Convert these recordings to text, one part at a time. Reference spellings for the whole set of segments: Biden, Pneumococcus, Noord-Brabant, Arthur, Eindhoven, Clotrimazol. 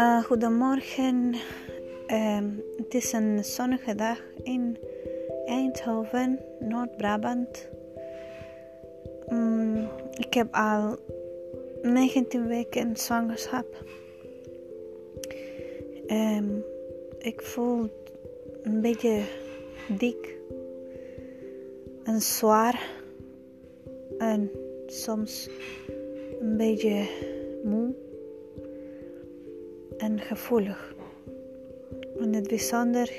Goedemorgen, het is een zonnige dag in Eindhoven, Noord-Brabant. Ik heb al 19 weken zwangerschap. Ik voel een beetje dik en zwaar en soms een beetje moe en gevoelig, en het bijzonder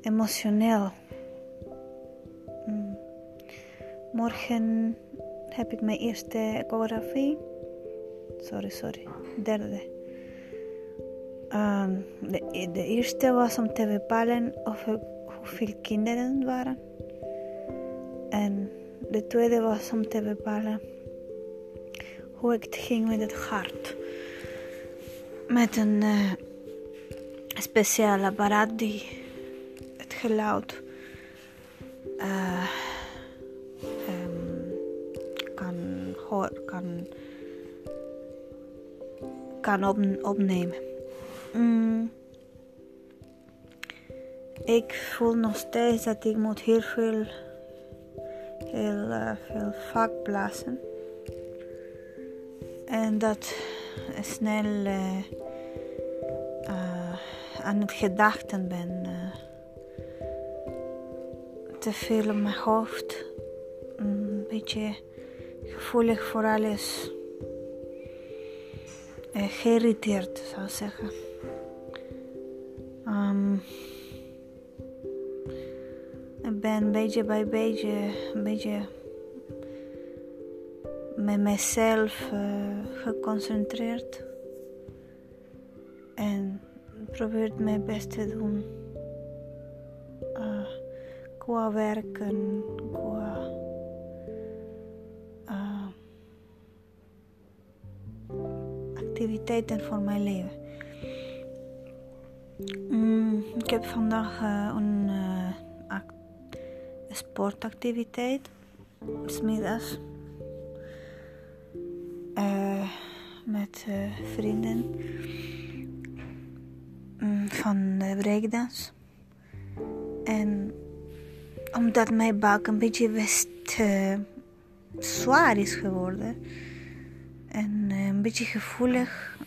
emotioneel. Morgen heb ik mijn eerste ecografie, derde. De eerste was om te bepalen hoeveel kinderen er waren. En de tweede was om te bepalen hoe het ging met het hart. Met een speciaal apparaat die het geluid kan opnemen. Ik voel nog steeds dat ik moet heel veel vaak blazen. En dat snel aan het gedachten ben. Te veel in mijn hoofd. Een beetje gevoelig voor alles. Geïrriteerd, zou ik zeggen. Ik ben beetje bij beetje een beetje met mezelf geconcentreerd en probeer mijn best te doen qua werken, qua activiteiten voor mijn leven. Ik heb vandaag een sportactiviteit, 's middags, met vrienden van de breakdance. En omdat mijn buik een beetje best zwaar is geworden en een beetje gevoelig,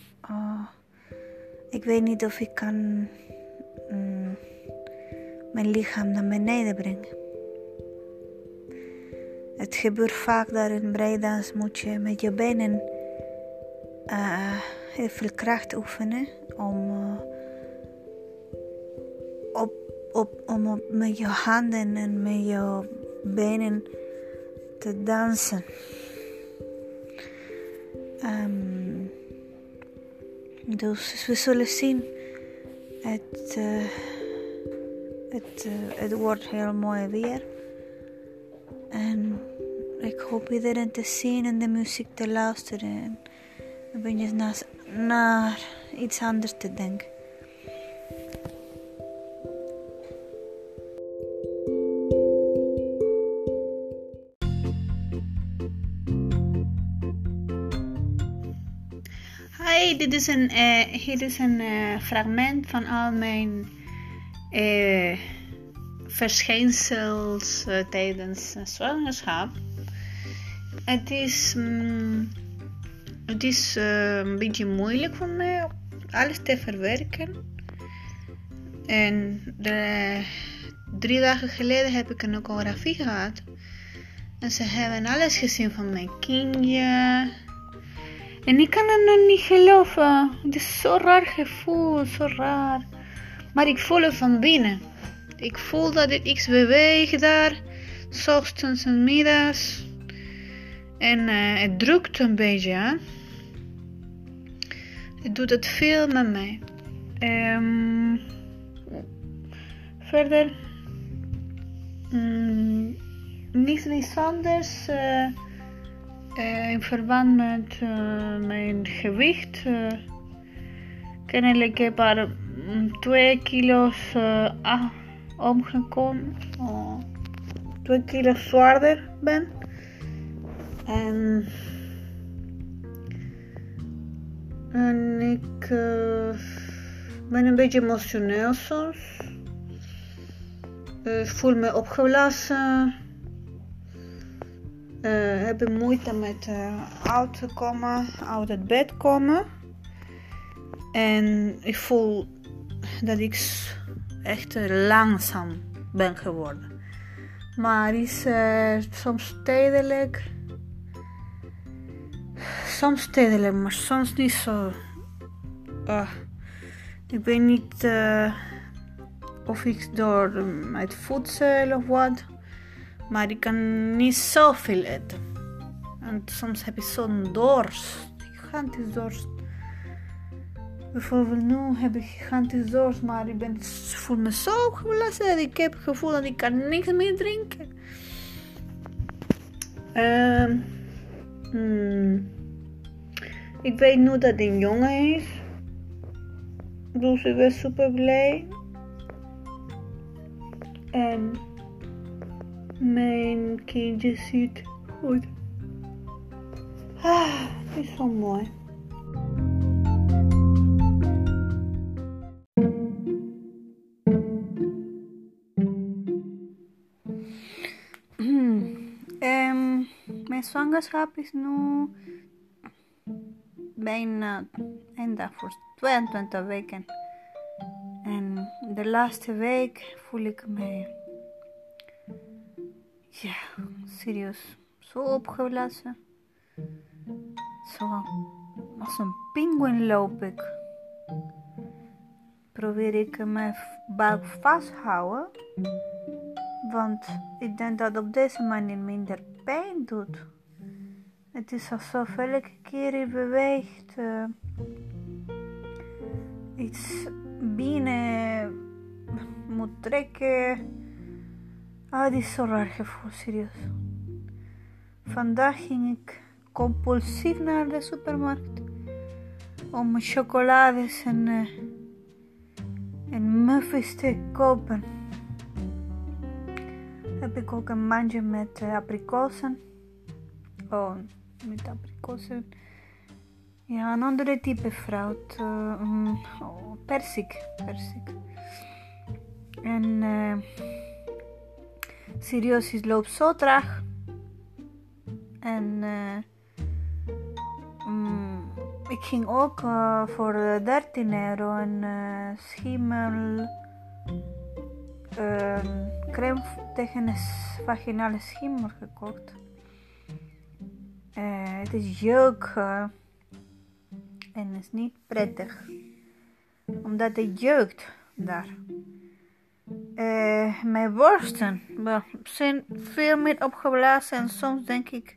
ik weet niet of ik kan mijn lichaam naar beneden brengen. Het gebeurt vaak dat in breakdance moet je met je benen heel veel kracht oefenen om met je handen en met je benen te dansen. Dus we zullen zien. Het wordt heel mooi weer. En ik hoop iedereen te zien en de muziek te luisteren. En dan ben je naar iets anders te denken. Hi, dit is een fragment van al mijn verschijnsels tijdens zwangerschap. Het is een beetje moeilijk voor mij alles te verwerken. En 3 dagen geleden heb ik een ecografie gehad. En ze hebben alles gezien van mijn kindje. En ik kan het nog niet geloven. Het is zo'n raar gevoel, zo raar. Maar ik voel het van binnen. Ik voel dat ik iets beweeg daar, 's ochtends en middags. En het drukt een beetje. Hè? Het doet het veel met mij. Verder, niets anders in verband met mijn gewicht. Kennelijk heb ik maar 2 kilo's omgekomen, 2 kilo zwaarder ben. En En ik ben een beetje emotioneel soms. Ik voel me opgeblazen. Heb moeite met uit het bed komen. En ik voel dat ik echt langzaam ben geworden. Maar is soms tijdelijk, maar soms niet zo. Ik weet niet of ik door mijn voedsel of wat, maar ik kan niet zoveel eten. En soms heb ik zo'n dorst, gigantisch dorst. Bijvoorbeeld nu heb ik gigantisch dorst, maar ik voel me zo geblazen. Ik heb het gevoel dat ik kan niks meer drinken. Ik weet nu dat hij een jongen is. Dus ik ben super blij. En mijn kindje ziet goed. Het is zo mooi. Mijn zwangerschap is nu bijna eindig voor 22 weken. En de laatste week voel ik me serieus zo opgeblazen. Zo als een pinguïn loop ik. Probeer ik mijn buik vasthouden. Want ik denk dat op deze manier minder pijn doet. Het is alsof elke keer je beweegt iets binnen moet trekken. Het is zo'n raar gevoel, serieus. Vandaag ging ik compulsief naar de supermarkt om chocolades en muffins te kopen. Heb ik ook een mandje met abrikozen. Ja, een andere type fruit. Perzik. En serieus, het loopt zo traag. En ik ging ook voor €13 een schimmel. Crème tegen een vaginale schimmel gekocht. Het is jeuk en is niet prettig, omdat het jeukt daar. Mijn borsten zijn veel meer opgeblazen en soms denk ik,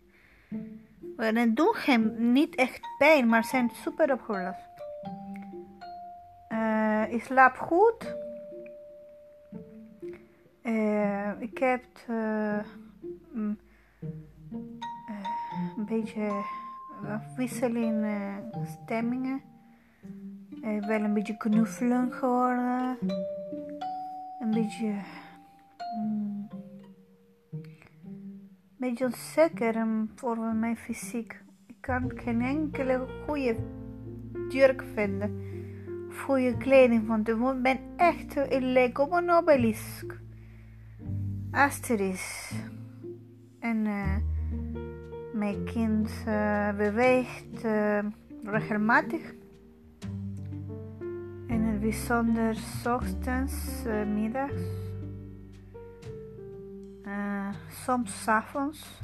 het doet hem niet echt pijn, maar zijn super opgeblazen. Ik slaap goed. Ik heb een beetje afwisseling stemmingen. Ik ben een beetje knuffelend geworden. Een beetje onzeker voor mijn fysiek. Ik kan geen enkele goede jurk vinden. Goede kleding, want ik ben echt leek op een obelisk. Asteris. En mijn kind beweegt regelmatig. En het bijzonder 's ochtends, middags. Soms 's avonds.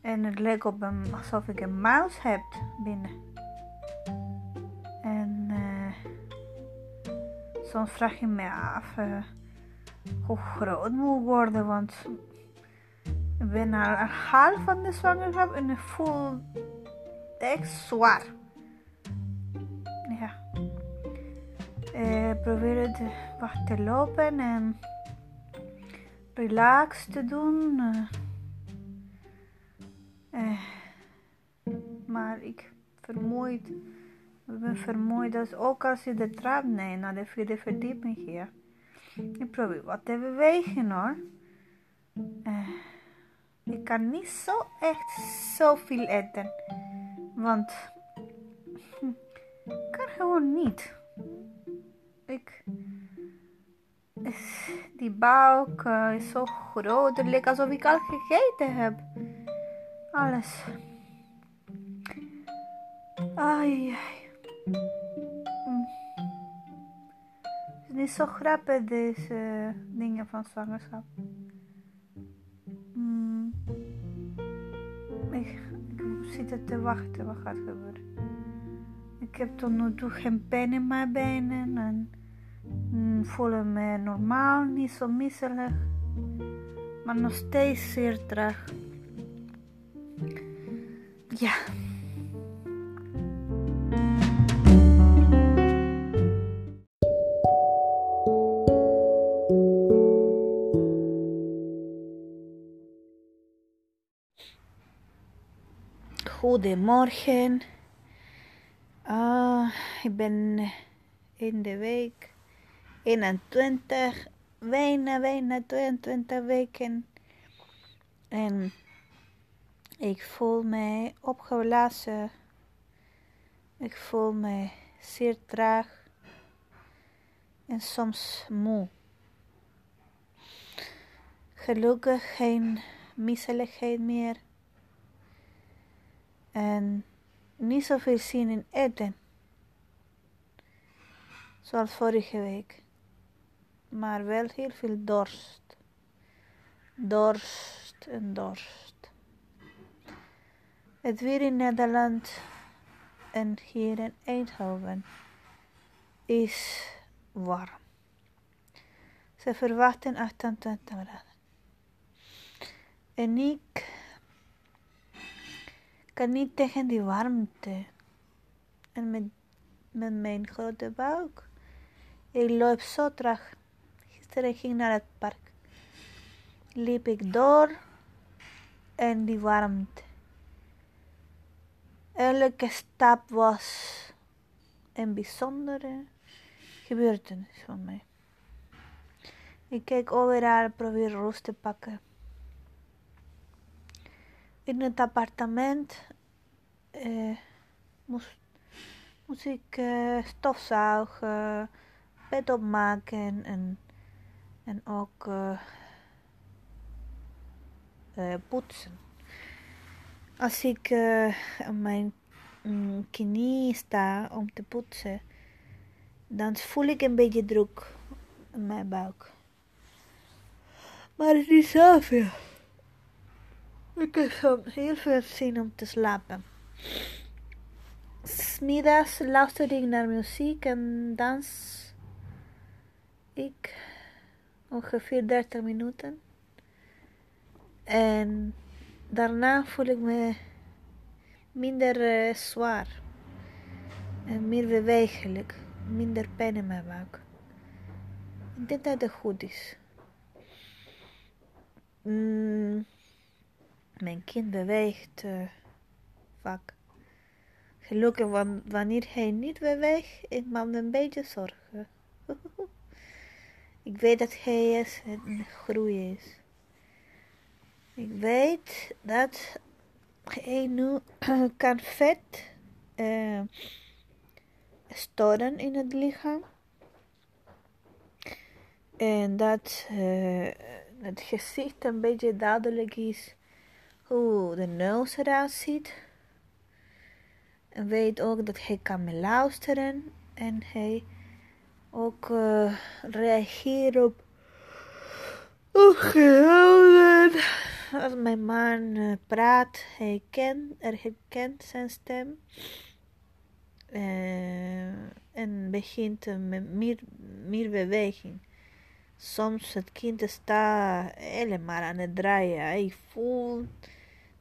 En het lijkt op alsof ik een muis heb binnen. En soms vraag ik me af hoe groot moet worden, want ik ben al een half van de zwangerschap en ik voel echt zwaar. Ja. Ik probeer het wat te lopen en relaxed te doen. Maar ik ben vermoeid, dat is ook als je de trap neemt naar de 4e verdieping hier. Ik probeer wat te bewegen hoor. Ik kan niet zo echt zoveel eten. Want gewoon niet. Die buik is zo groot. Het lijkt alsof ik al gegeten heb. Alles. Ai, ai. Het is niet zo grappig, deze dingen van zwangerschap. Ik zit te wachten, wat gaat gebeuren. Ik heb tot nu toe geen pijn in mijn benen en voel me normaal, niet zo misselijk, maar nog steeds zeer traag. Ja. Goedemorgen. Ik ben in de week 21, bijna 22 weken. En ik voel me opgeblazen. Ik voel me zeer traag. En soms moe. Gelukkig geen misselijkheid meer. En niet zoveel zin in eten. Zoals vorige week. Maar wel heel veel dorst. Dorst en dorst. Het weer in Nederland en hier in Eindhoven is warm. Ze verwachten 28 graden. En ik kan niet tegen die warmte. En met mijn grote buik. Ik loop zo traag. Gisteren ging ik naar het park. Liep ik door. En die warmte. Elke stap was een bijzondere gebeurtenis van mij. Ik kijk overal, probeer rust te pakken. In het appartement moest ik stofzuigen, bed opmaken en ook poetsen. Als ik aan mijn knie sta om te poetsen, dan voel ik een beetje druk in mijn buik. Maar het is niet zoveel. Ik heb soms heel veel zin om te slapen. 'S Middags luister ik naar muziek en dans ik ongeveer 30 minuten. En daarna voel ik me minder zwaar en meer bewegelijk, minder pijn in mijn buik. Ik denk dat het goed is. Mijn kind beweegt vaak. Gelukkig, wanneer hij niet beweegt, ik maak me een beetje zorgen. Ik weet dat hij is en groei is. Ik weet dat hij nu kan vet storen in het lichaam. En dat het gezicht een beetje duidelijk is hoe de neus eruit ziet. En weet ook dat hij kan me luisteren. En hij ook reageert op geluiden. Als mijn man praat, hij herkent zijn stem en begint met meer beweging. Soms het kind staat helemaal aan het draaien. Ik voel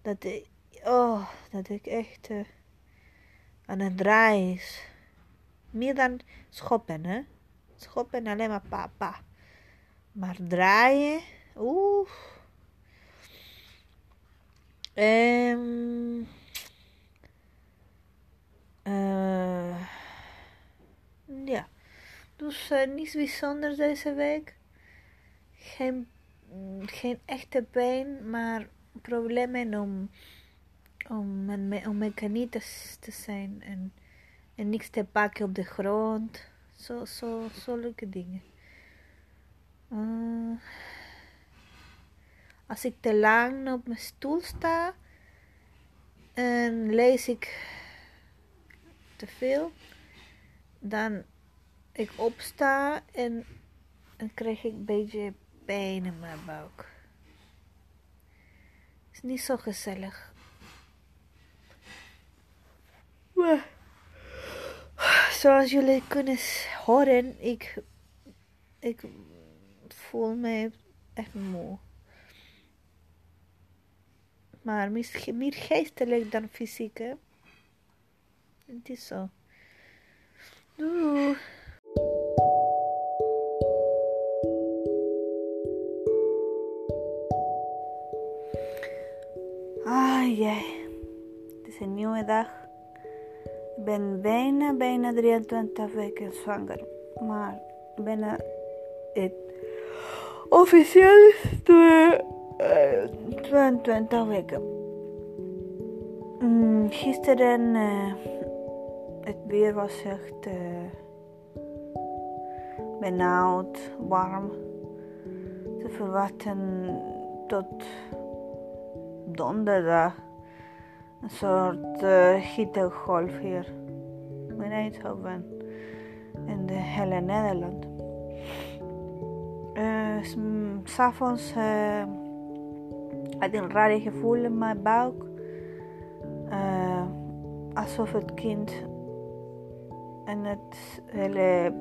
dat ik echt aan het draaien is. Meer dan schoppen, hè? Schoppen alleen maar papa. Maar draaien, ja, dus niets bijzonders deze week. Geen echte pijn, maar problemen om mechanisch te zijn en En niks te pakken op de grond. Zo leuke dingen. Als ik te lang op mijn stoel sta en lees ik te veel, dan ik opsta en krijg ik een beetje pijn in mijn buik. Het is niet zo gezellig. Maar, zoals jullie kunnen horen, ik voel me echt moe. Maar misschien meer geestelijk dan fysiek, hè? Het is zo. Doei! Ah, jee. Het is een nieuwe dag. Ik ben bijna 23 weken zwanger. Maar bijna het officieel 22 weken. Gisteren het weer was echt benauwd, warm. Ze verwachten tot donderdag een soort hittegolf hier in Eindhoven in de hele Nederland. 'S'avonds had een raar gevoel in mijn buik, alsof het kind in het hele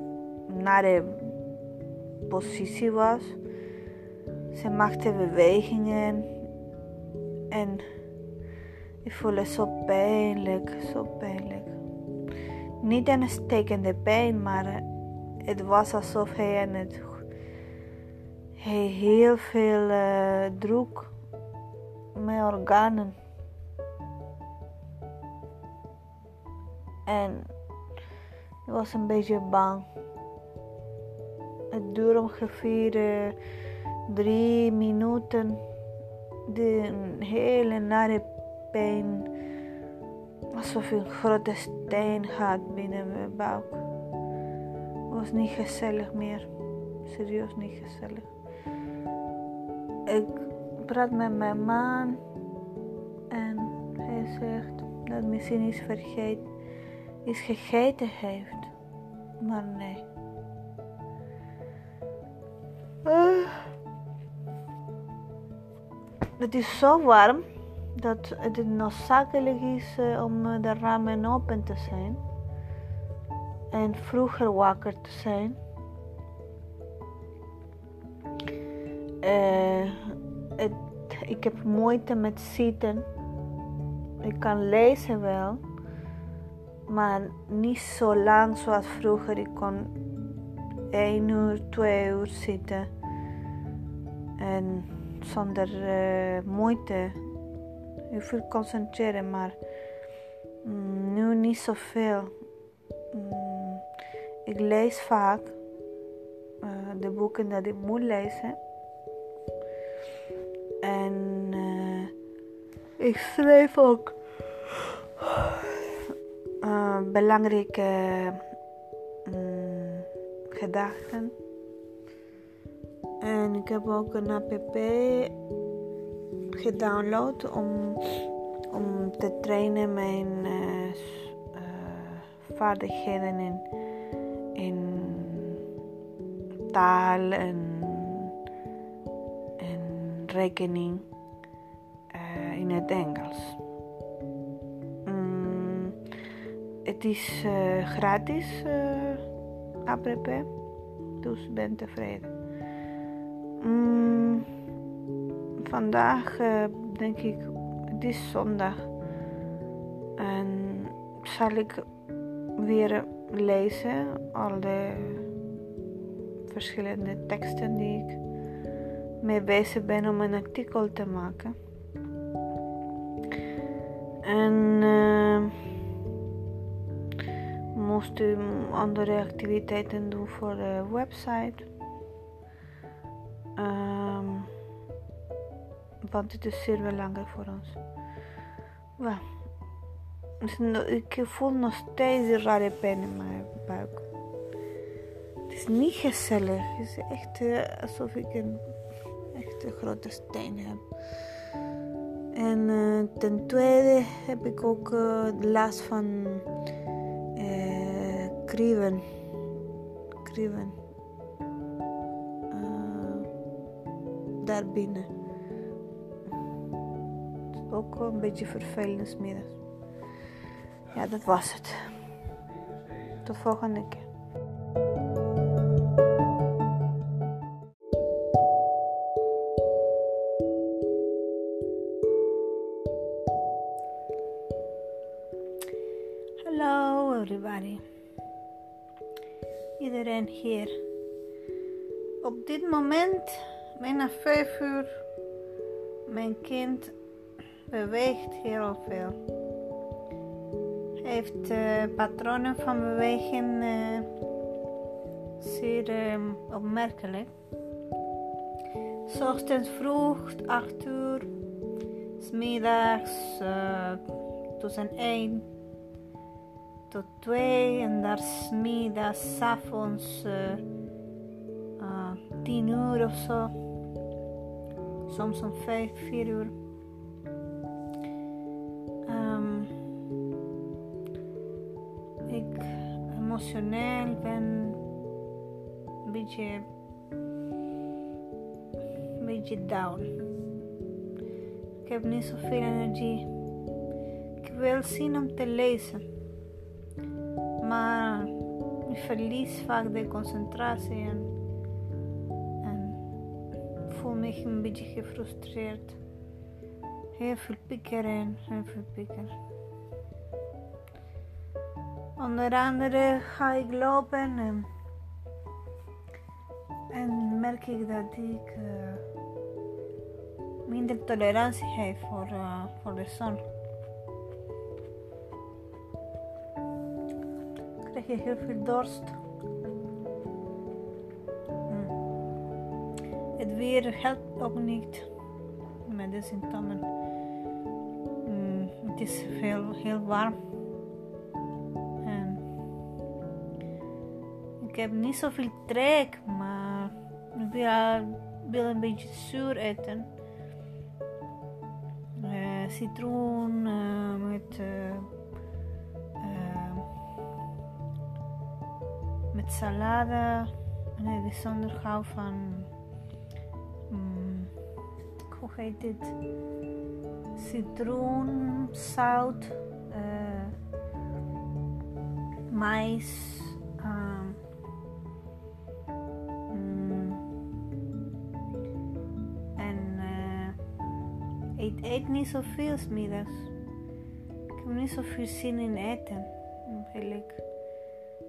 nare positie was. Ze maakte bewegingen en ik voelde zo pijnlijk. Niet een stekende pijn, maar het was alsof hij heel veel druk met organen. En ik was een beetje bang. Het duurde ongeveer 3 minuten. Die hele nare pijn. Alsof ik een grote steen had binnen mijn buik. Het was niet gezellig meer. Serieus niet gezellig. Ik praat met mijn man. En hij zegt dat misschien iets gegeten heeft. Maar nee. Het is zo warm dat het noodzakelijk is om de ramen open te zijn en vroeger wakker te zijn. Ik heb moeite met zitten. Ik kan lezen wel, maar niet zo lang zoals vroeger. Ik kon 1 uur, 2 uur zitten en zonder moeite. Je voelt concentreren, maar nu niet zoveel. Ik lees vaak de boeken dat ik moet lezen. En ik schrijf ook belangrijke gedachten. En ik heb ook een app gedownload om te trainen mijn vaardigheden in taal en rekening in het Engels. Het is gratis app, dus ben tevreden. Vandaag denk ik, het is zondag en zal ik weer lezen al de verschillende teksten die ik mee bezig ben om een artikel te maken. En moest ik andere activiteiten doen voor de website. Want het is zeer belangrijk voor ons. Well, Ik voel nog steeds rare pijn in mijn buik. Het is niet gezellig. Het is echt alsof ik een echte grote steen heb. En ten tweede heb ik ook last van kriebelen. Daarbinnen. Het is ook een beetje vervelend 's middags. Ja, dat was het. Tot de volgende keer. Hallo everybody. Iedereen hier. Op dit moment, bijna 5 uur, mijn kind beweegt heel veel. Heeft patronen van beweging zeer opmerkelijk. 's Ochtends vroeg, 8 uur, 's middags tussen 1 tot 2 en daar 's middags, 's avonds 10 uur of zo, soms om 4 uur. Ik emotioneel ben een beetje down. Ik heb niet zoveel energie. Ik wil zin om te lezen, maar ik verlies vaak de concentratie en voel me een beetje gefrustreerd. Heel veel piekeren. Onder andere ga ik lopen en merk ik dat ik minder tolerantie heb voor de zon. Ik krijg heel veel dorst. Het weer helpt ook niet met de symptomen. Het is heel warm. Ik heb niet zoveel trek, maar ik wil een beetje zuur eten. Citroen met salade. En ik bijzonder gauw van hoe heet dit? Citroen, zout, mais. Ik eet niet zoveel 's middags. Ik heb niet zoveel zin in eten. Eigenlijk.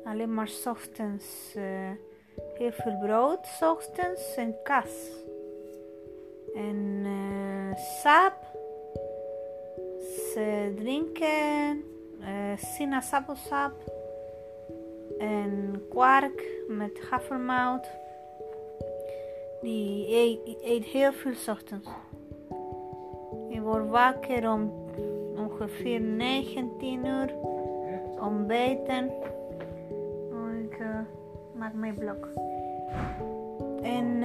Alleen maar 's ochtends. Heel veel brood 's ochtends en kaas. En sap. Drinken. Sinaasappelsap. En kwark met havermout. Die eet heel veel 's ochtends. Ik word wakker om ongeveer 19 uur ontbeten. Ik maak mijn blok. En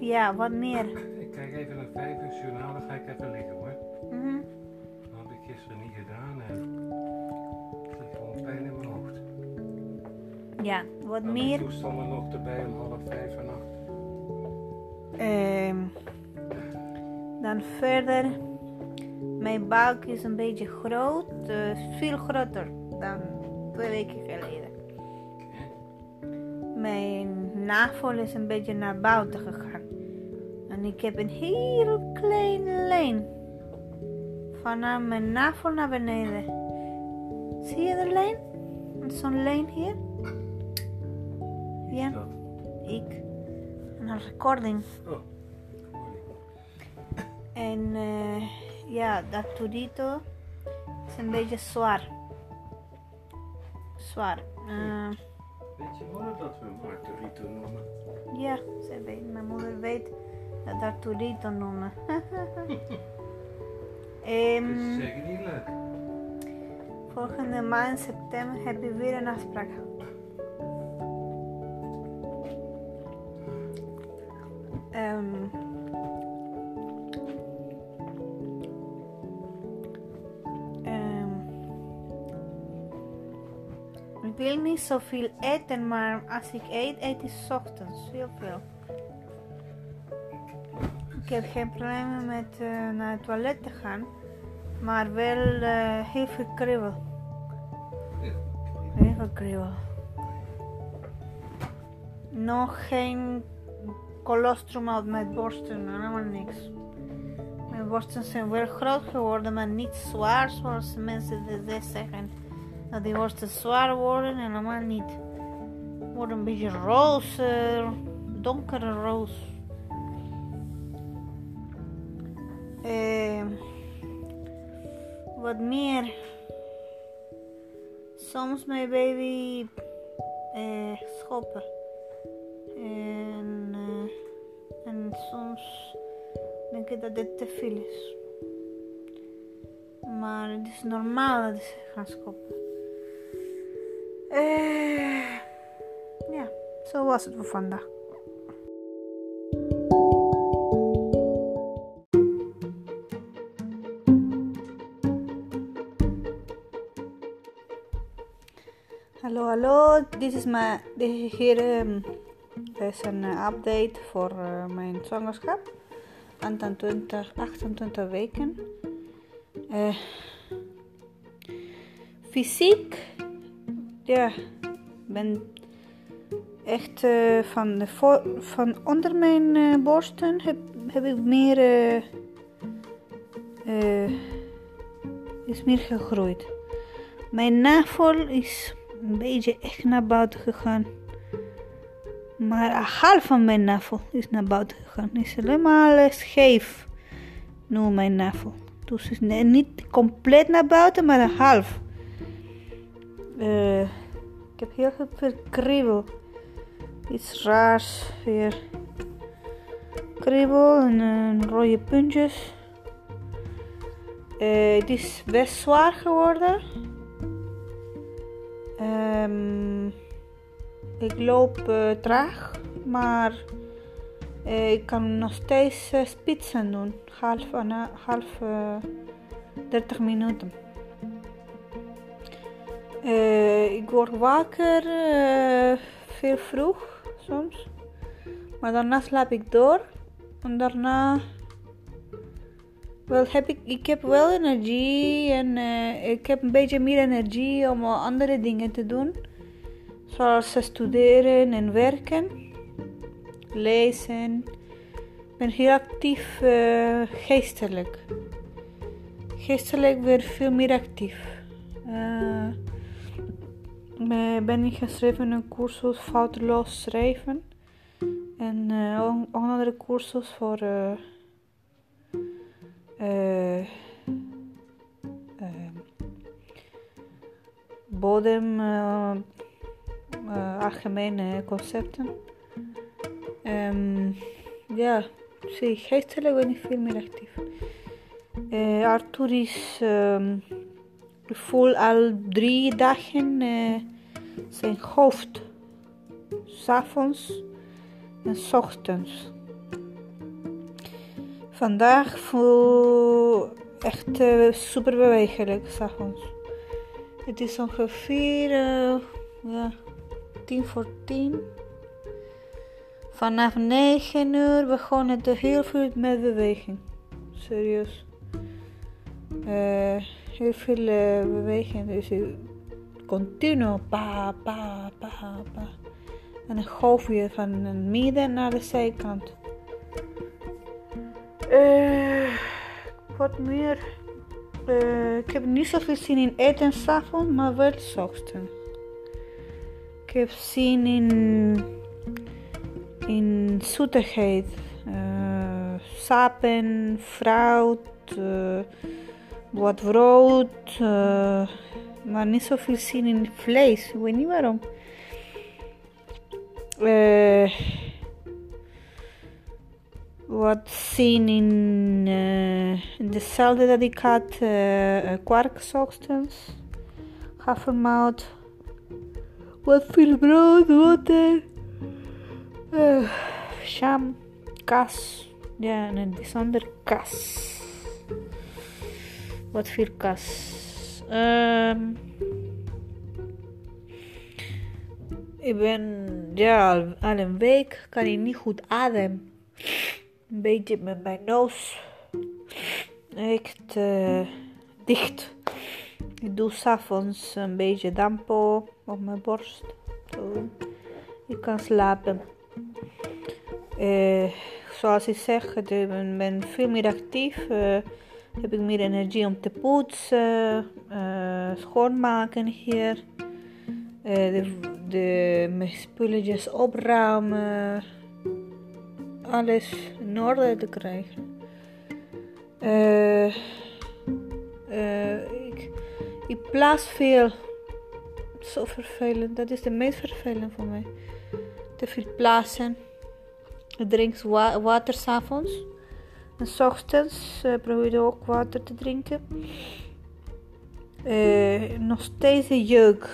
ja, wat meer. Ik kijk even naar 5 uur journaal, dan ga ik even liggen hoor. Mm-hmm. Dat heb ik gisteren niet gedaan en ik heb gewoon pijn in mijn hoofd. Ja, wat meer. Mijn toestanden nog erbij om 4:30. Dan verder, mijn buik is een beetje groot, veel groter dan 2 weken geleden. Mijn navel is een beetje naar buiten gegaan. En ik heb een heel kleine lijn. Vanaf mijn navel naar beneden. Zie je de lijn? Zo'n lijn hier? Ja, ik. Een recording. En ja, dat torito is een beetje zwaar. Weet je wel dat we maar torito noemen? Ja, mijn moeder weet dat we torito noemen. Dat is zeker niet leuk. Volgende maand september heb je weer een afspraak. Ik wil niet zoveel eten, maar als ik eet is 's ochtends heel veel. Ik heb geen problemen met naar het toilet te gaan, maar wel heel veel kriebel. Heel veel kriebel. Nog geen colostrum uit mijn borsten, helemaal niks. Mijn borsten zijn wel groot geworden, maar niet zwaar zoals mensen dat zeggen. Dat die borsten zwaar worden en helemaal niet. Worden een beetje roze, donkere roze. Wat meer. Soms mijn baby schoppen. En soms denk ik dat dit te veel is. Maar het is normaal dat ze gaan schoppen. Ja, zo was het voor vandaag. Hallo, dit is een update voor mijn zwangerschap. Aan 28 weken. Fysiek, ja, ben echt van onder mijn borsten heb ik meer, is meer gegroeid. Mijn navel is een beetje echt naar buiten gegaan. Maar een half van mijn navel is naar buiten gegaan. Het is helemaal scheef. Nu mijn navel. Dus het is niet compleet naar buiten, maar een half. Ik heb heel veel kriebel. Iets raars weer. Kriebel en rode puntjes. Het is best zwaar geworden. Ik loop traag, maar ik kan nog steeds spitsen doen. Half 30 minuten. Ik word wakker veel vroeg soms. Maar daarna slaap ik door. En daarna heb ik wel energie. En ik heb een beetje meer energie om andere dingen te doen. Zoals studeren en werken. Lezen. Ik ben heel actief geestelijk. Geestelijk weer veel meer actief. Ben ik geschreven een cursus foutloos schrijven en ook andere cursus voor bodem algemene concepten. Ja, zie, geestelijk ben ik veel meer actief. Arthur is ik voel al 3 dagen zijn hoofd, 's avonds en 's ochtends. Vandaag voel ik echt super bewegelijk, 's avonds. Het is ongeveer 10:40. Vanaf 9 uur begon het heel veel met beweging. Serieus. Heel veel beweging, dus continu, pa, pa, pa, pa. En ik golf weer van het midden naar de zijkant. Wat meer, ik heb niet zoveel zin in eten 's avonds, maar wel 's ochtends. Ik heb zin in zoetigheid, sappen, fruit, wat brood, maar niet zoveel zin in vlees. Ik weet niet waarom. Wat zin in dezelfde dat ik had, kwark 's ochtends. havermout, wat veel brood, water, jam, kaas. Ja, en het is ander kaas. Wat veel kaas. Ik ben al een week kan ik niet goed ademen. Een beetje met mijn neus. Echt dicht. Ik doe 's avonds een beetje dampo op mijn borst. Zo. Ik kan slapen. Zoals ik zeg, ik ben veel meer actief. Heb ik meer energie om te poetsen, schoonmaken hier. Mijn spulletjes opruimen. Alles in orde te krijgen. Ik plaats veel. Zo vervelend. Dat is de meest vervelend voor mij. Te veel plaatsen. Ik drink water 's avonds. En 's ochtends probeer ik ook water te drinken. Nog steeds de jeuk.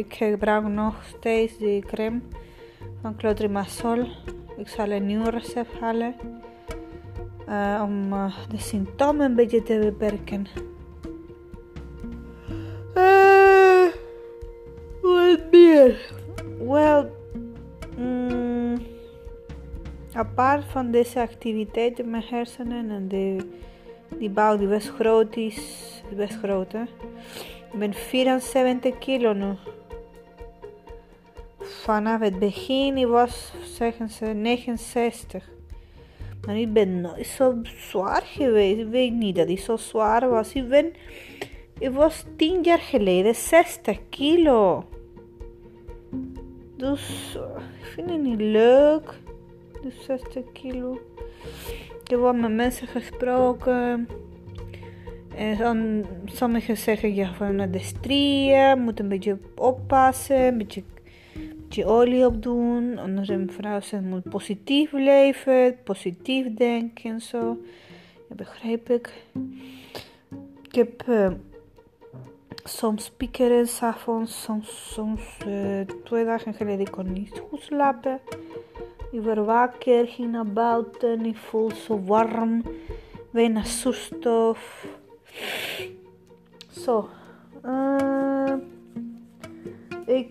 Ik gebruik nog steeds de crème van Clotrimazol. Ik zal een nieuw recept halen. Om de symptomen een beetje te beperken. Wat meer? Wel, apart van deze activiteiten in mijn hersenen en die bouw die best groot is, best groot, hè? Ik ben 74 kilo nu. Vanaf het begin was, zeggen ze, 69. Maar ik ben nooit zo zwaar geweest. Ik weet niet dat ik zo zwaar was. Ik was 10 jaar geleden 60 kilo. Dus ik vind het niet leuk. Dus 60 kilo. Ik heb met mensen gesproken. En dan, sommigen zeggen, ja, vanuit de strieën, moet een beetje oppassen, een beetje olie opdoen. Andere vrouwen zeggen, moet positief leven, positief denken en zo. Dat begrijp ik. Ik heb soms piekeren, 's avonds, soms 2 dagen geleden kon ik niet goed slapen. Ik werd wakker, ging naar buiten, ik voel zo warm, weinig zuurstof. Zo, ik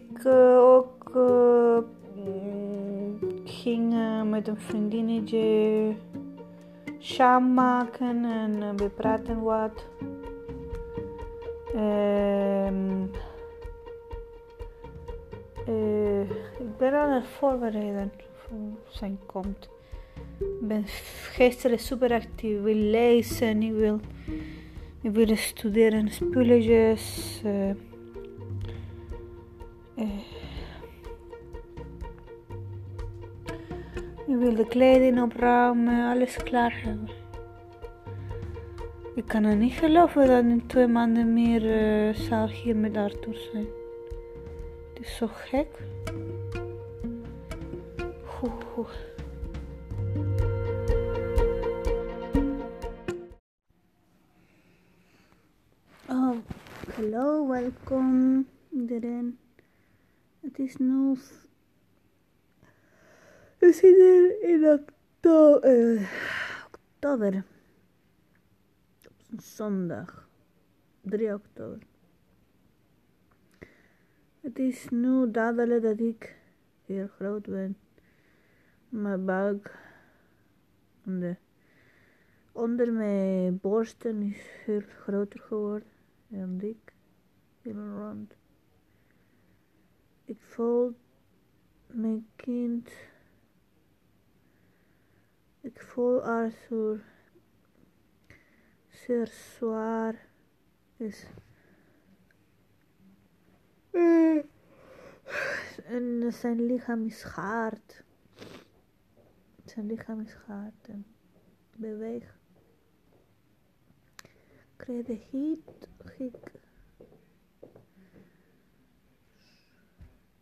ging met een vriendinnetje jam maken en we praten wat. Ik ben aan het voorbereiden voor zijn komt. Ik ben gisteren super actief, ik wil lezen, ik wil studeren, spulletjes. Ik wil de kleding opruimen, alles klaar hebben. Ik kan het niet geloven dat in 2 maanden meer zal hier met Arthur zijn. Het is zo gek. Hallo, welkom iedereen. Het is nu. We zitten in oktober. Zondag. 3 oktober. Het is nu duidelijk dat ik heel groot ben. Mijn buik. Onder mijn borsten is heel groter geworden. En dik. Heel rond. Ik voel mijn kind. Ik voel Arthur zeer zwaar is. En zijn lichaam is hard. Zijn lichaam is hard en beweegt. Krijg de hik.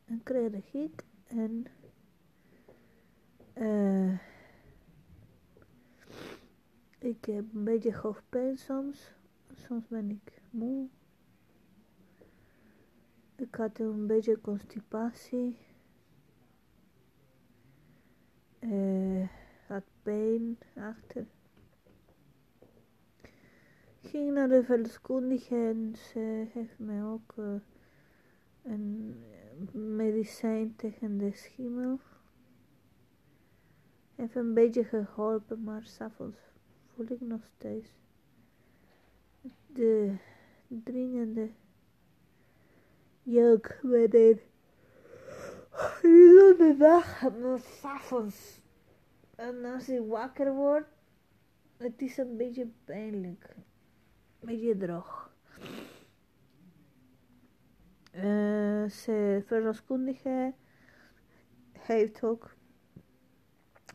En krijg de hik en ik heb een beetje hoofdpijn soms. Soms ben ik moe. Ik had een beetje constipatie. Had pijn achter. Ging naar de verloskundige en ze heeft mij ook een medicijn tegen de schimmel. Heeft een beetje geholpen, maar 's avonds voel ik nog steeds de dringende jeuk bij de hele dag en 's avonds. En als ik wakker word, het is een beetje pijnlijk, een beetje droog. Ze verloskundige heeft ook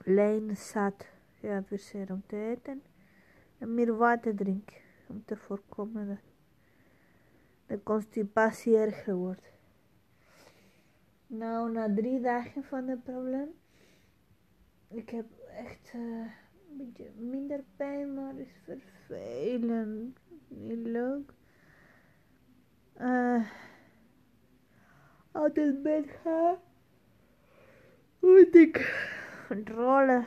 lijn zat, ja, verser om te eten en meer water drinken om te voorkomen dat de constipatie erger wordt. Nou, na 3 dagen van het probleem, ik heb echt een beetje minder pijn, maar is vervelend, niet leuk. Uit het bed gaan, moet ik rollen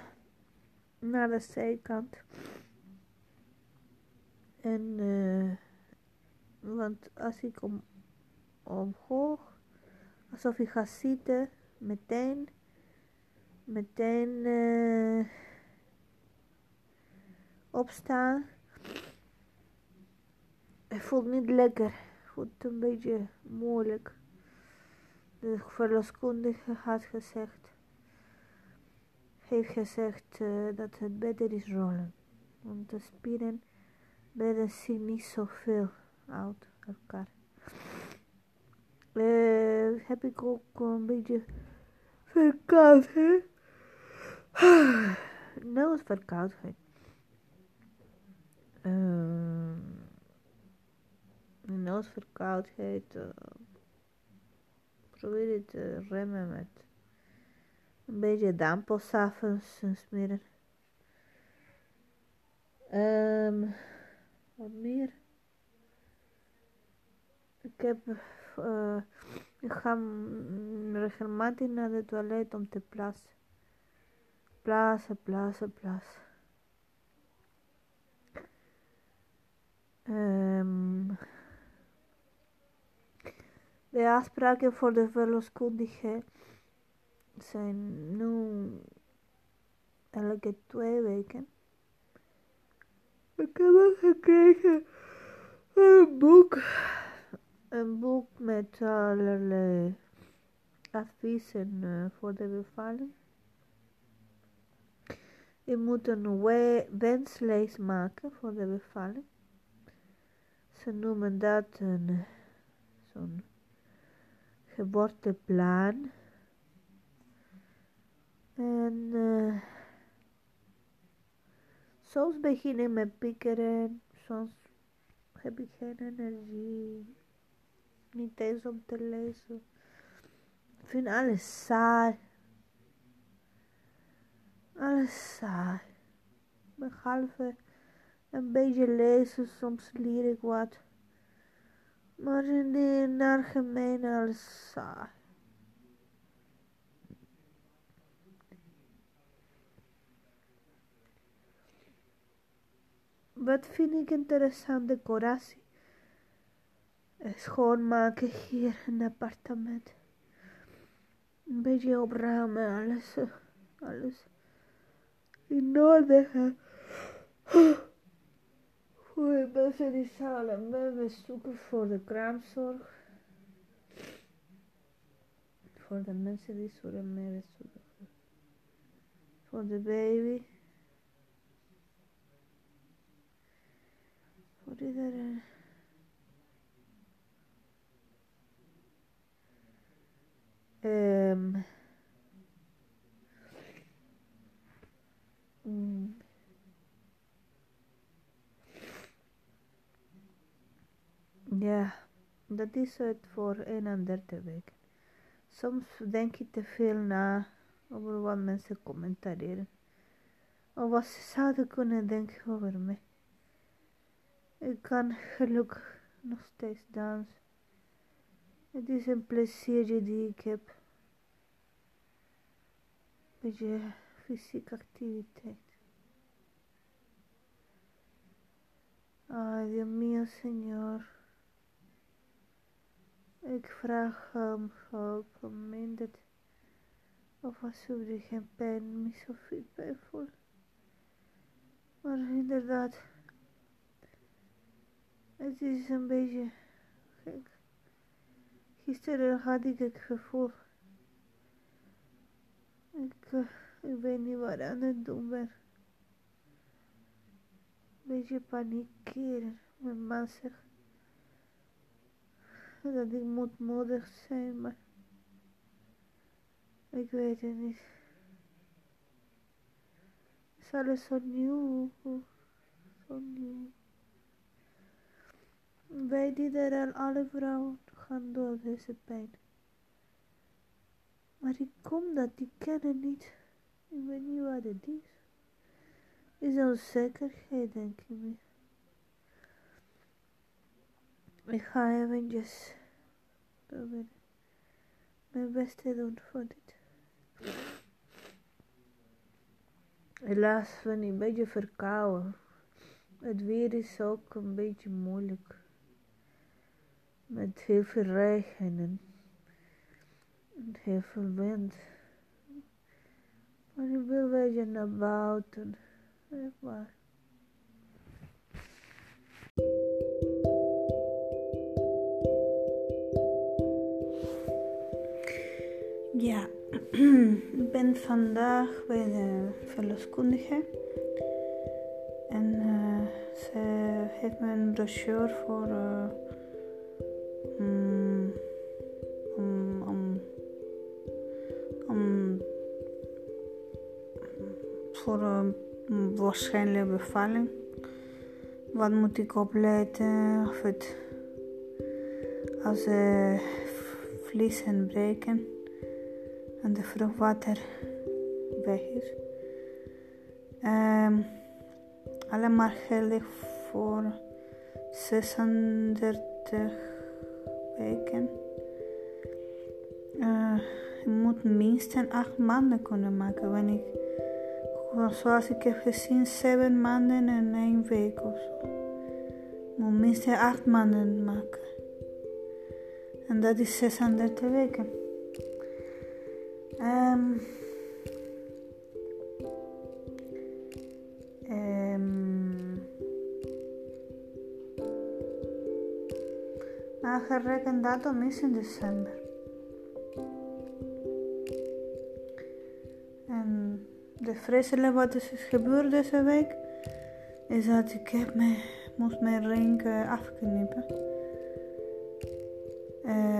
naar de zijkant. En want als ik omhoog, alsof ik ga zitten, meteen opstaan. Het voelt niet lekker, het voelt een beetje moeilijk. De verloskundige had gezegd, dat het beter is rollen, want de spieren werden zich niet zoveel uit elkaar. Heb ik ook een beetje verkoudheid. Nou, verkoudheid. Noodverkoudheid. Probeer het te remmen met een beetje dampels avonds en smeren. Wat meer? Ik ga regelmatig naar het toilet om te plassen. Plassen. De afspraken voor de verloskundige zijn nu elke 2 weken. Ik heb ook gekregen een boek met allerlei adviezen voor de bevalling. Je moet een wenslijst maken voor de bevalling. Ze noemen dat zo'n geboorteplan. En soms begin ik met piekeren, soms heb ik geen energie, niet eens om te lezen. Ik vind alles saai. Behalve een beetje lezen, soms leer ik wat. Maar in het algemeen alles saai. Wat vind ik interessant? Decoratie. Schoonmaken hier in het appartement. Een beetje opruimen, alles in orde. Hoe mensen die zalen we zoeken voor de kraamzorg. Voor de mensen die zullen mee zoeken. Voor de baby. Voor iedereen. Ja, dat is het voor 31 weken. Soms denk ik te veel na over wat mensen commentariëren. Of wat ze zouden kunnen denken over mij. Ik kan gelukkig nog steeds dansen. Het is een plezierje die ik heb. Beetje fysieke activiteit. Ay, Dios mío, Señor. Ik vraag om hulp, om minder of alsjeblieft geen pijn, me zo fit bij voel. Maar inderdaad, het is een beetje gek. Gisteren had ik het gevoel, ik weet niet wat aan het doen ben. Een beetje panikeren. Mijn man zegt dat ik moet moedig zijn, maar ik weet het niet. Het is alles zo nieuw, zo nieuw. Wij die er al alle vrouwen gaan door deze pijn. Maar ik kom dat, ik ken het niet. Ik weet niet wat het is. Het is onzekerheid, denk ik meer. Ik ga eventjes proberen mijn best te doen voor dit. Helaas ben ik een beetje verkouden. Het weer is ook een beetje moeilijk. Met heel veel regen en heel veel wind. Maar ik wil een beetje naar buiten. Echt waar. Ja, ik ben vandaag bij de verloskundige en ze heeft me een brochure voor voor waarschijnlijke bevalling. Wat moet ik opletten of het als ze vliezen breken en de vruchtwater weg is. Allemaal geldig voor 36 weken. Je moet minstens 8 maanden kunnen maken. Wanneer ik, zoals ik heb gezien, 7 maanden en 1 week of zo. Je moet minstens 8 maanden maken. En dat is 36 weken. Maar gerekend datum is in december. En de vreselijke wat is gebeurd deze week is dat ik moest mijn ring afknippen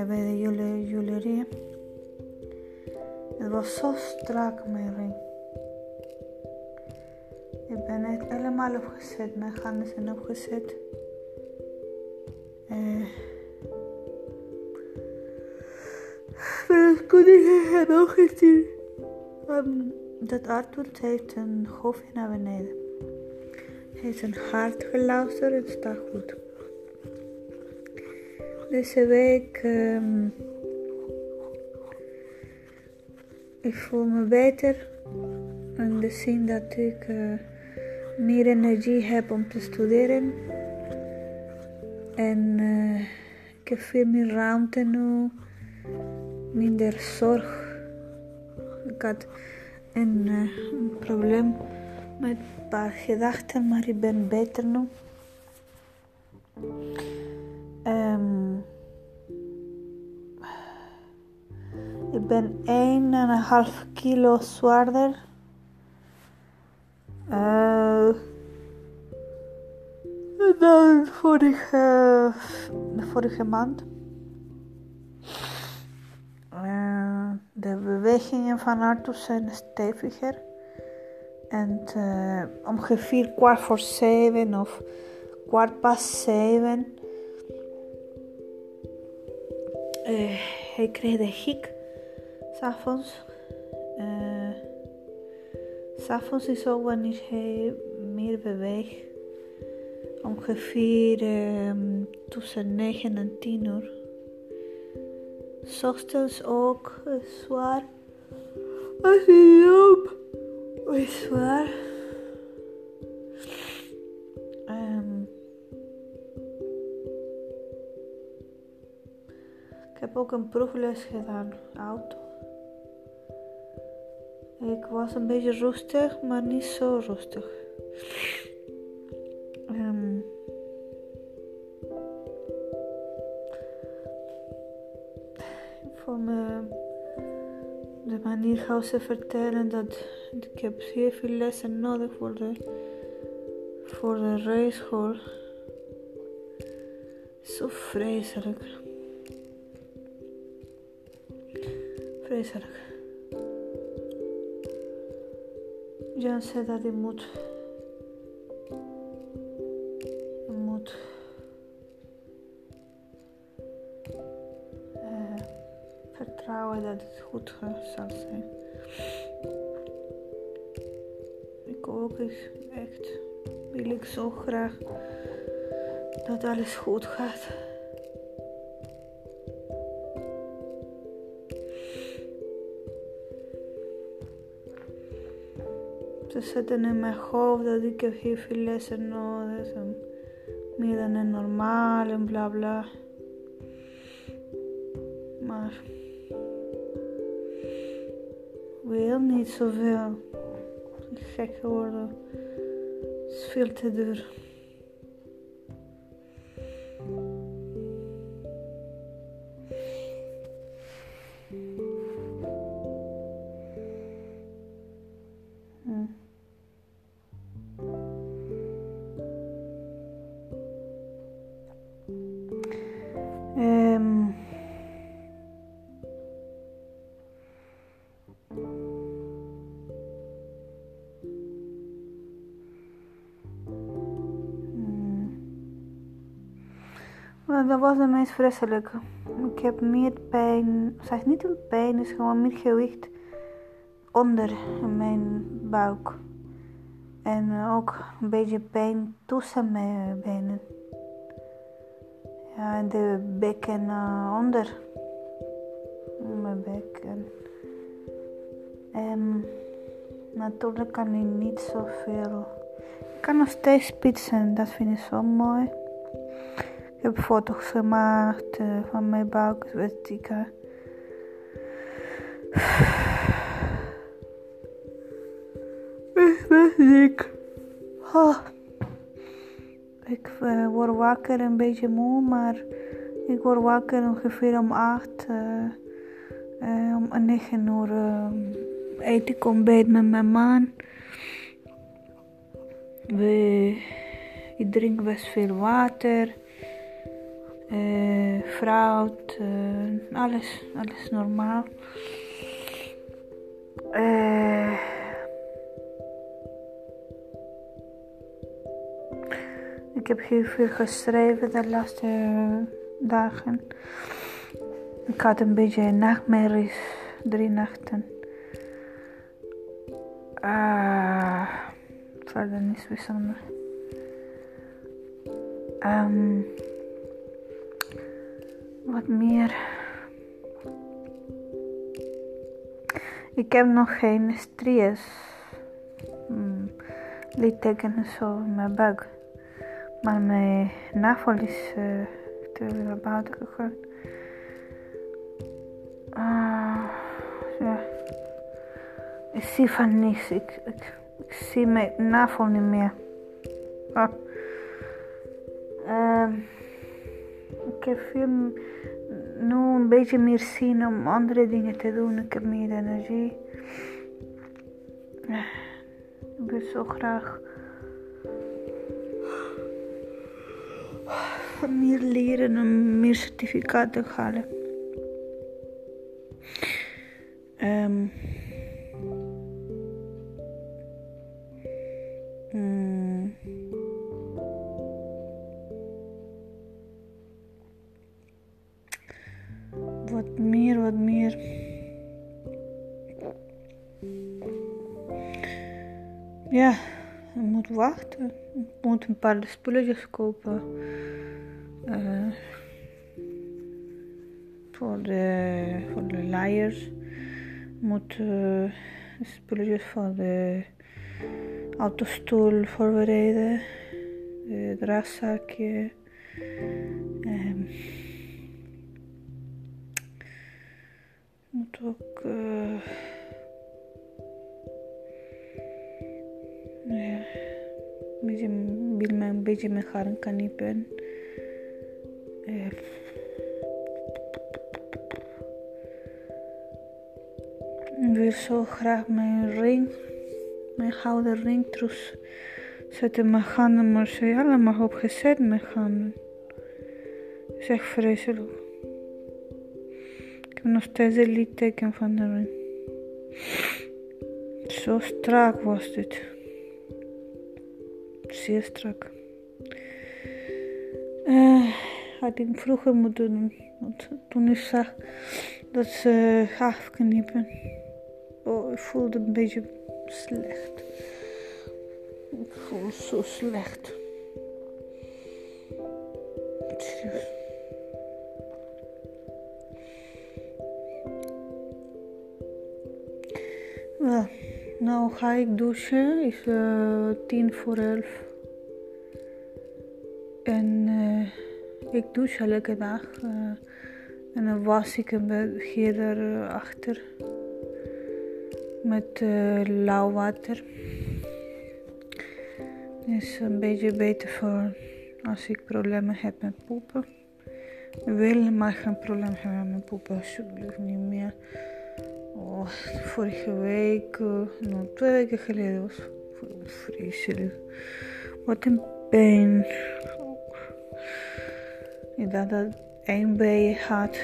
bij de juwelier. Het was zo strak, mijn ring. Ik ben echt helemaal opgezet. Mijn handen zijn opgezet. Dat kon ik nog gezien. Dat Arthur heeft een hoofdje naar beneden. Hij heeft een hart geluisterd en het staat goed. Deze week... ik voel me beter in de zin dat ik meer energie heb om te studeren. En ik heb veel meer ruimte nu, minder zorg. Ik had een probleem met een paar gedachten, maar ik ben beter nu. Ik ben 1,5 kilo zwaarder. Dan vorige maand. De bewegingen van Arthur zijn steviger. En ongeveer 6:15 of 7:15. Hij kreeg de hik. S'avonds is ook wanneer hij meer beweegt. Ongeveer tussen 9 en 10 uur. 'Ochtends ook zwaar. Als je loop is zwaar. Ik heb ook een proefles gedaan, auto. Ik was een beetje rustig, maar niet zo rustig. Van de manier gaan ze vertellen dat ik heb heel veel lessen nodig voor de rijschool. Zo vreselijk. Vreselijk. Jan zei dat je moet vertrouwen dat het goed zal zijn. Ik ook echt wil ik zo graag dat alles goed gaat. Ze zetten in mijn hoofd dat ik heb heel veel lessen nodig en meer dan een normaal en bla bla. Maar ik wil niet zoveel. Ik ben gek geworden. Het is veel te duur. Dat was de meest vreselijke. Ik heb meer pijn, het is niet een pijn, het is gewoon meer gewicht onder mijn buik. En ook een beetje pijn tussen mijn benen. Ja, de bekken onder. Mijn bekken. Natuurlijk kan ik niet zoveel. Ik kan nog steeds spitsen, dat vind ik zo mooi. Ik heb foto's gemaakt van mijn buik, weet ik. Ik ben ziek. Oh. Ik word wakker een beetje moe, maar ik word wakker ongeveer om 8. Om 9 uur eet ik ontbijt met mijn man. Ik drink best veel water. Fruit, alles normaal. Ik heb heel veel geschreven de laatste dagen. Ik had een beetje nachtmerries, 3 nachten. Verder niets bijzonders. Wat meer. Ik heb nog geen stress. Littekenen zo in mijn buik. Maar mijn navel is naar buiten gegaan. Ja. Ik zie van niks. Ik zie mijn navel niet meer. Oh. Ik heb nu een beetje meer zin om andere dingen te doen. Ik heb meer energie. Ik wil zo graag meer leren en meer certificaten halen. Wat meer. Ja, ik moet wachten. Ik moet een paar spulletjes kopen. voor de leiders, moet spulletjes voor de autostoel voorbereiden, het rugzakje, moet ook een beetje met haar kan knippen. Ik wil zo graag mijn gouden ring terug zetten, mijn handen, maar ze hebben allemaal opgezet met handen. Het is echt vreselijk. Ik heb nog steeds een litteken van de ring. Zo strak was dit. Zeer strak. Had ik vroeger moeten doen, want toen ik zag dat ze afknippen. Oh, ik voelde een beetje slecht. Ik voel zo slecht. Serieus. Well, nou ga ik douchen. Het is 11:10. En ik douche elke dag. En dan was ik een beetje hier achter met lauw water. Dat is een beetje beter voor als ik problemen heb met poepen. Ik wil maar geen probleem hebben met poepen, alsjeblieft niet meer. Oh, vorige week, 2 weken geleden was het vreselijk. Wat een pijn. Ik dacht dat ik 1 bij had.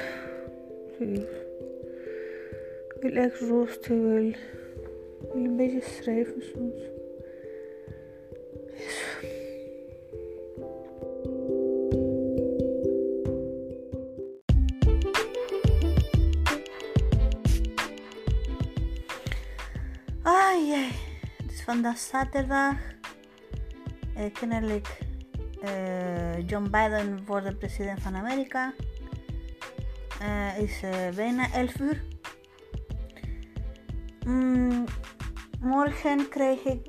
Ik wil echt rust, ik wil een beetje schrijven soms. Het is vandaag zaterdag. Kennelijk John Biden wordt de president van Amerika. Het is bijna 11:00. Morgen krijg ik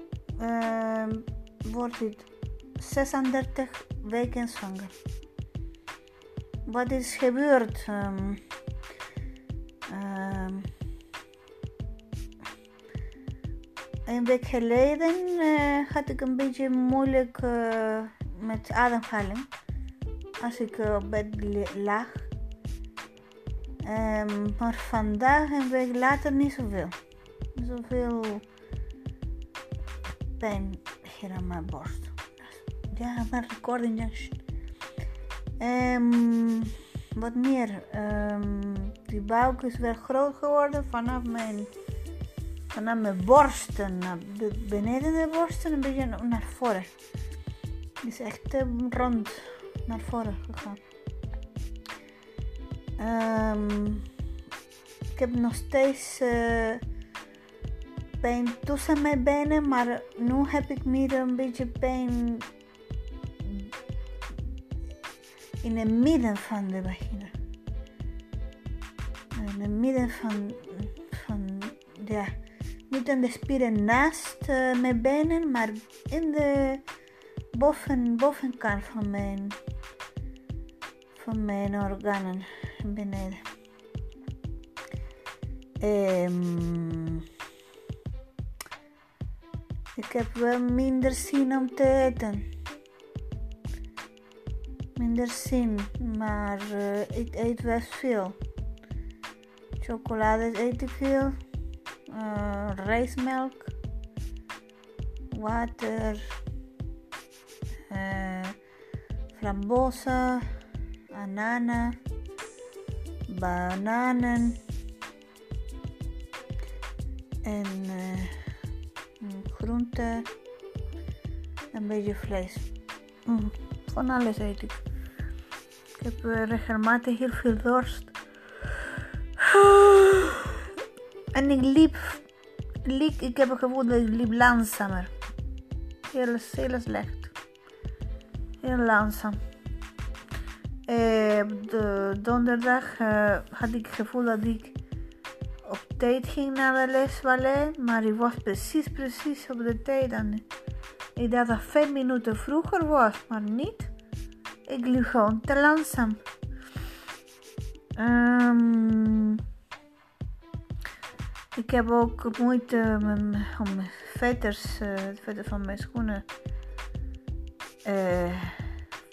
wordt het 36 weken zwanger. Wat is gebeurd? Een week geleden had ik een beetje moeilijk met ademhaling als ik op bed lag. Maar vandaag, een week later, niet zoveel. Niet zoveel pijn hier aan mijn borst. Ja, mijn recording junction. Wat meer? Die buik is wel groot geworden vanaf mijn borsten, naar beneden de borsten, een beetje naar voren. Het is echt rond naar voren gegaan. Ik heb nog steeds pijn tussen mijn benen, maar nu heb ik meer een beetje pijn in het midden van de vagina. In het midden van niet aan de spieren naast mijn benen, maar in de bovenkant van mijn organen beneden. Ik heb wel minder zin om te eten. Minder zin, maar ik eet wel veel. Chocolade eet ik veel. Rijstmelk, water, frambozen, ananen, bananen en groenten, een beetje vlees. Van alles eet ik. Ik heb regelmatig heel veel dorst. En ik liep, ik heb het gevoel dat ik liep langzamer. Heel slecht. Heel langzaam. Donderdag had ik het gevoel dat ik op tijd ging naar de les ballet, maar ik was precies op de tijd. En ik dacht dat 5 minuten vroeger was, maar niet. Ik liep gewoon te langzaam. Ik heb ook moeite om veters, het vetter van mijn schoenen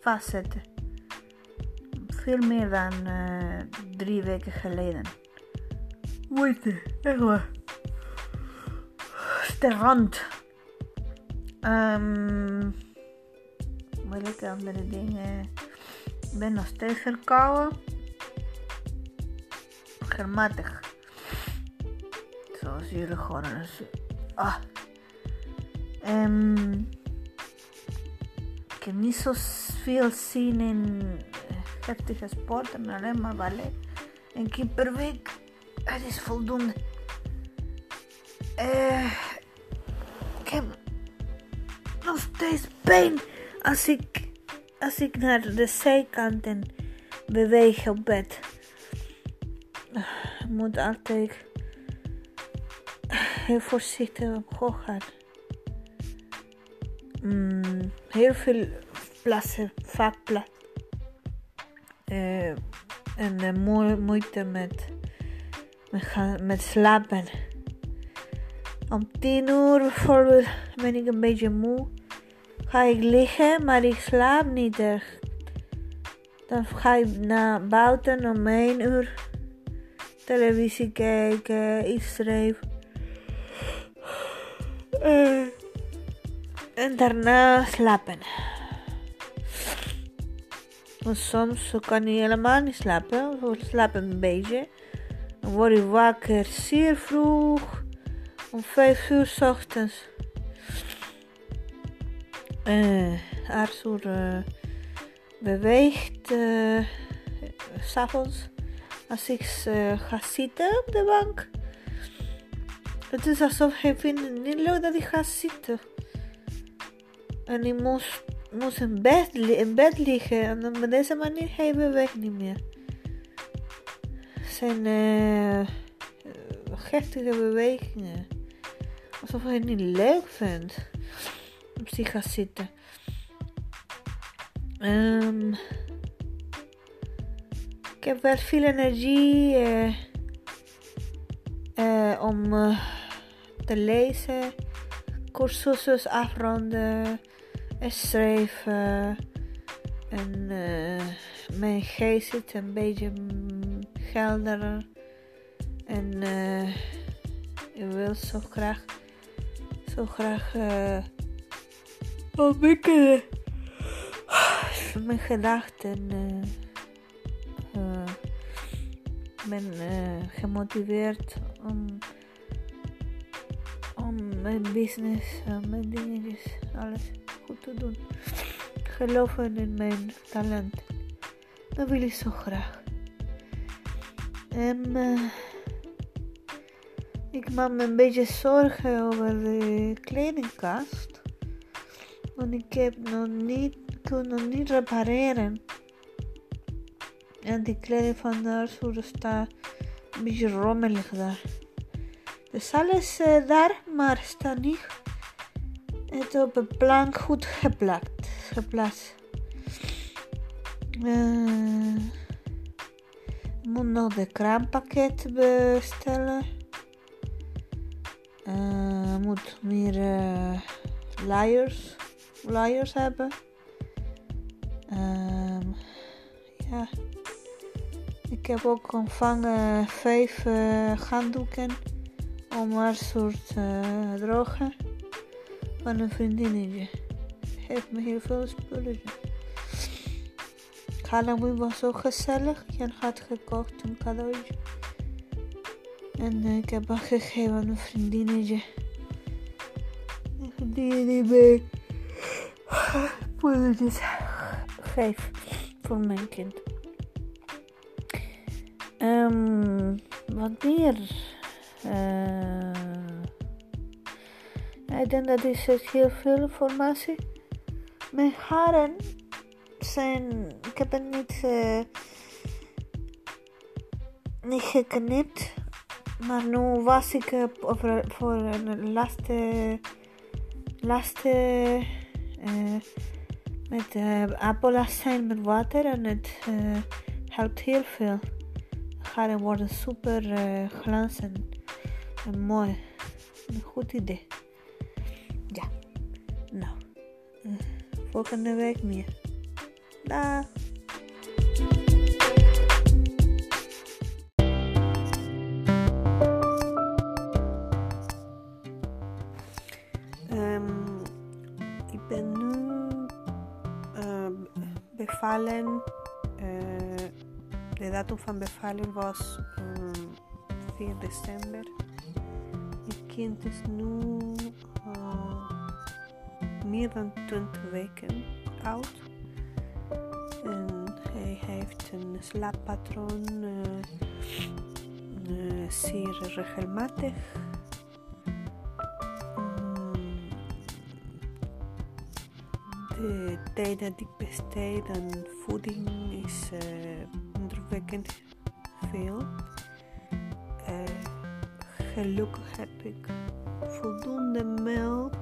vastzetten. Veel meer dan 3 weken geleden. Moeite, echt waar. Strand. Welke andere dingen? Ik ben nog steeds verkouden. Gematig. Zoals jullie horen. Ik heb niet zo veel zin in heftige sporten, alleen maar ballet. 1 keer per week. Het is voldoende. Ik heb nog steeds pijn als ik naar de zijkanten beweeg op bed. Ik moet altijd heel voorzichtig omhoog gaan. Heel veel plaatsen, vakplaatsen. En moeite met slapen. Om 10 uur bijvoorbeeld ben ik een beetje moe. Ga ik liggen, maar ik slaap niet echt. Dan ga ik naar buiten om 1 uur. Televisie kijken, iets schrijven. En daarna slapen. Want soms kan ik helemaal niet slapen. Ik slaap een beetje. Dan word ik wakker zeer vroeg. Om 5 uur 's ochtends. Arthur beweegt. 's avonds. Als ik ga zitten op de bank. Het is alsof hij vindt het niet leuk dat ik ga zitten. En ik moest in bed liggen. En dan op deze manier hij beweegt niet meer. Zijn heftige bewegingen. Alsof hij het niet leuk vindt. Op zich gaat zitten. Ik heb wel veel energie om te lezen, cursussen afronden, schrijven en mijn geest zit een beetje helder en ik wil zo graag ontwikkelen mijn gedachten. Ik ben gemotiveerd om mijn business, mijn dingetjes, alles goed te doen. Geloven in mijn talent. Dat wil ik zo graag. En ik maak me een beetje zorgen over de kledingkast. Want ik heb nog niet repareren. En die kleding van de Arthur staat een beetje rommelig daar. Dus alles daar, maar staat niet het op een plank goed geplaatst. Ik moet nog de kraampakket bestellen. Ik moet meer layers hebben. Ja. Ik heb ook ontvangen 5 handdoeken om haar soort drogen van een vriendinnetje. Heeft me heel veel spullen. Halloween was ook gezellig. Jan had gekocht een cadeautje. En ik heb het gegeven aan een vriendinnetje. Die bij spulletjes geeft voor mijn kind. Wat meer? Ik denk dat is heel veel informatie. Mijn haren zijn, ik heb het niet geknipt. Maar nu was ik voor een laatste met appelazijn met water en het helpt heel veel. Haren worden super glanzend en mooi. Een goed idee. Ja, nou, volgende week meer. Daag! Ik ben nu bevallen. De datum van bevalling was 4 december. Het kind is nu meer dan 20 weken oud. En hij heeft een slaappatroon zeer regelmatig. De tijd dat ik besteed aan voeding is indrukwekkend veel. Gelukkig heb ik voldoende melk.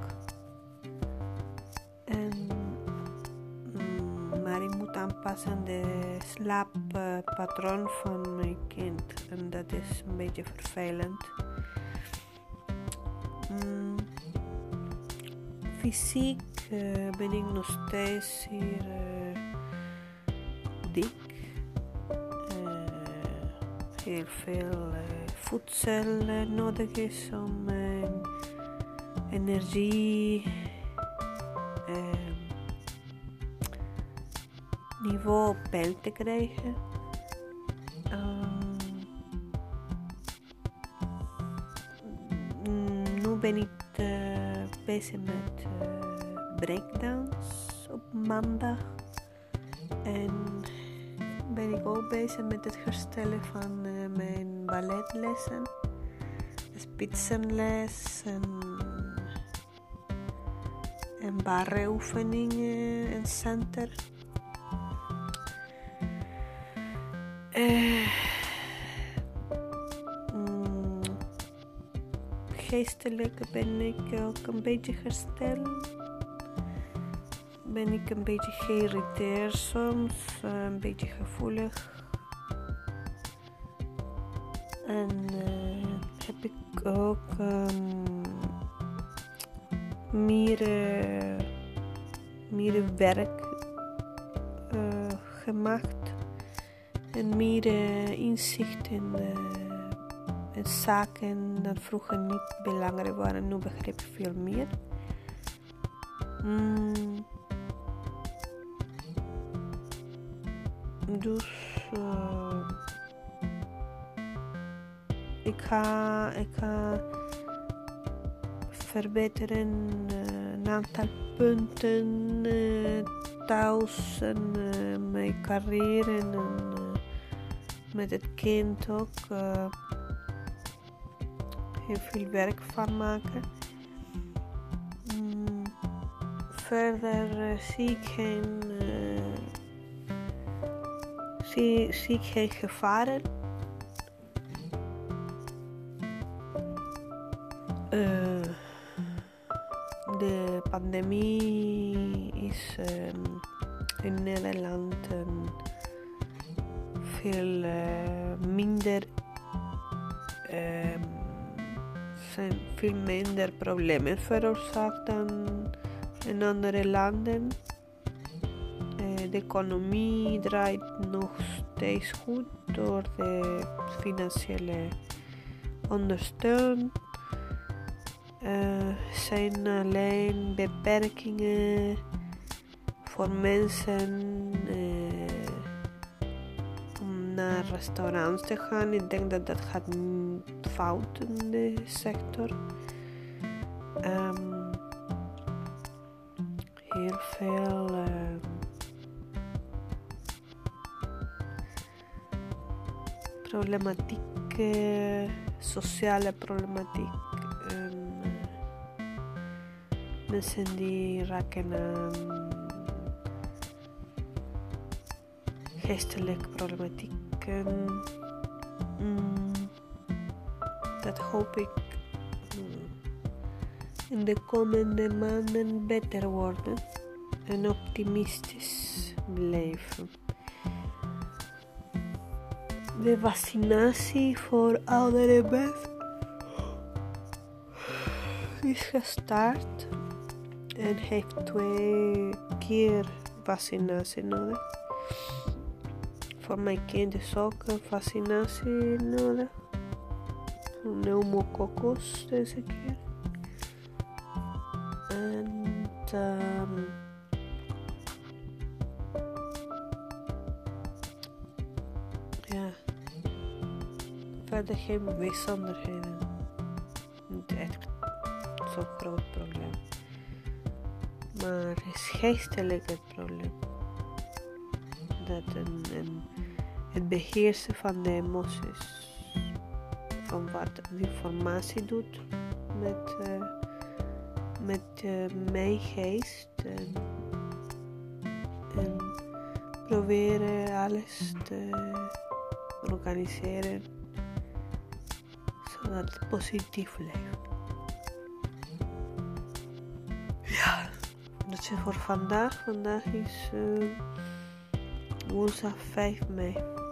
Maar ik moet aanpassen aan de slaappatroon van mijn kind. En dat is een beetje vervelend. Fysiek ben ik nog steeds hier dik. Heel veel voedsel nodig is om energieniveau op peil te krijgen. Nu ben ik bezig met breakdance op maandag en ben ik ook bezig met het herstellen van mijn balletlessen, spitsenles en barreoefeningen en center. Geestelijk ben ik ook een beetje hersteld. Ben ik een beetje geïrriteerd soms, een beetje gevoelig. En heb ik ook meer werk gemaakt en meer inzicht in zaken dat vroeger niet belangrijk waren. Nu begrijp ik veel meer. Dus ik ga verbeteren een aantal punten thuis en mijn carrière en met het kind ook heel veel werk van maken. Verder zie ik geen gevaren. De pandemie is in Nederland veel minder. Zijn veel minder problemen veroorzaakt dan in andere landen. De economie draait nog steeds goed door de financiële ondersteuning. Er zijn alleen beperkingen voor mensen om naar restaurants te gaan. Ik denk dat dat gaat fout in de sector. Heel veel problematiek, sociale problematiek. Mensen die raken aan geestelijke problematieken. Dat hoop ik in de komende maanden beter worden en optimistisch blijven. De vaccinatie voor oudere mensen is gestart en heeft 2 keer vaccinatie nodig. Voor mijn kind is ook een vaccinatie nodig. Pneumococcus deze keer. En ja, verder geen bijzonderheden. Niet echt zo'n groot probleem. Maar het is geestelijk het probleem. Dat het beheersen van de emoties. Van wat informatie doet met mijn geest en proberen alles te organiseren zodat het positief blijft. Ja, dat is voor vandaag. Vandaag is woensdag 5 mei.